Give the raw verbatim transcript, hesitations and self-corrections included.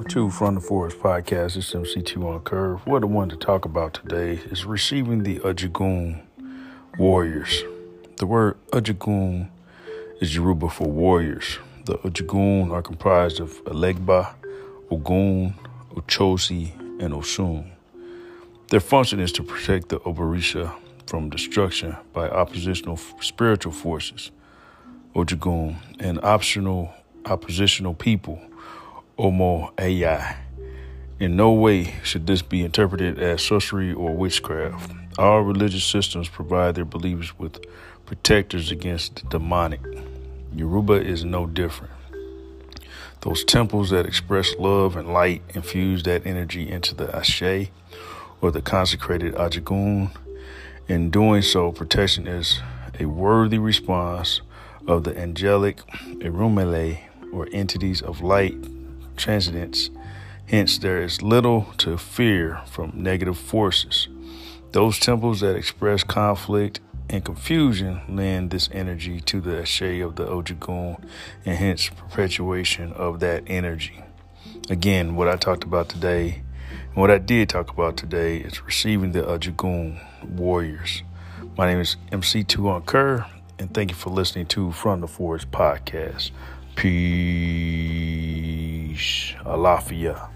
Welcome to Front of Forest Podcast. It's M C Tu On Kur. What I wanted to talk about today is receiving the Ajagun warriors. The word Ajagun is Yoruba for warriors. The Ajagun are comprised of Alegba, Ogun, Ochosi, and Osun. Their function is to protect the Oborisha from destruction by oppositional spiritual forces, Ajagun, and optional oppositional people, Omo Ayai. In no way should this be interpreted as sorcery or witchcraft. All religious systems provide their believers with protectors against the demonic. Yoruba is no different. Those temples that express love and light infuse that energy into the ashe, or the consecrated Ajagun. In doing so, protection is a worthy response of the angelic erumele, or entities of light, transcendence. Hence, there is little to fear from negative forces. Those temples that express conflict and confusion lend this energy to the ashe of the Ajagun, and hence perpetuation of that energy. Again, what I talked about today, and what I did talk about today, is receiving the Ajagun warriors. My name is M C Tu On Kur, and thank you for listening to Front of Forest Podcast. Peace. Alafia.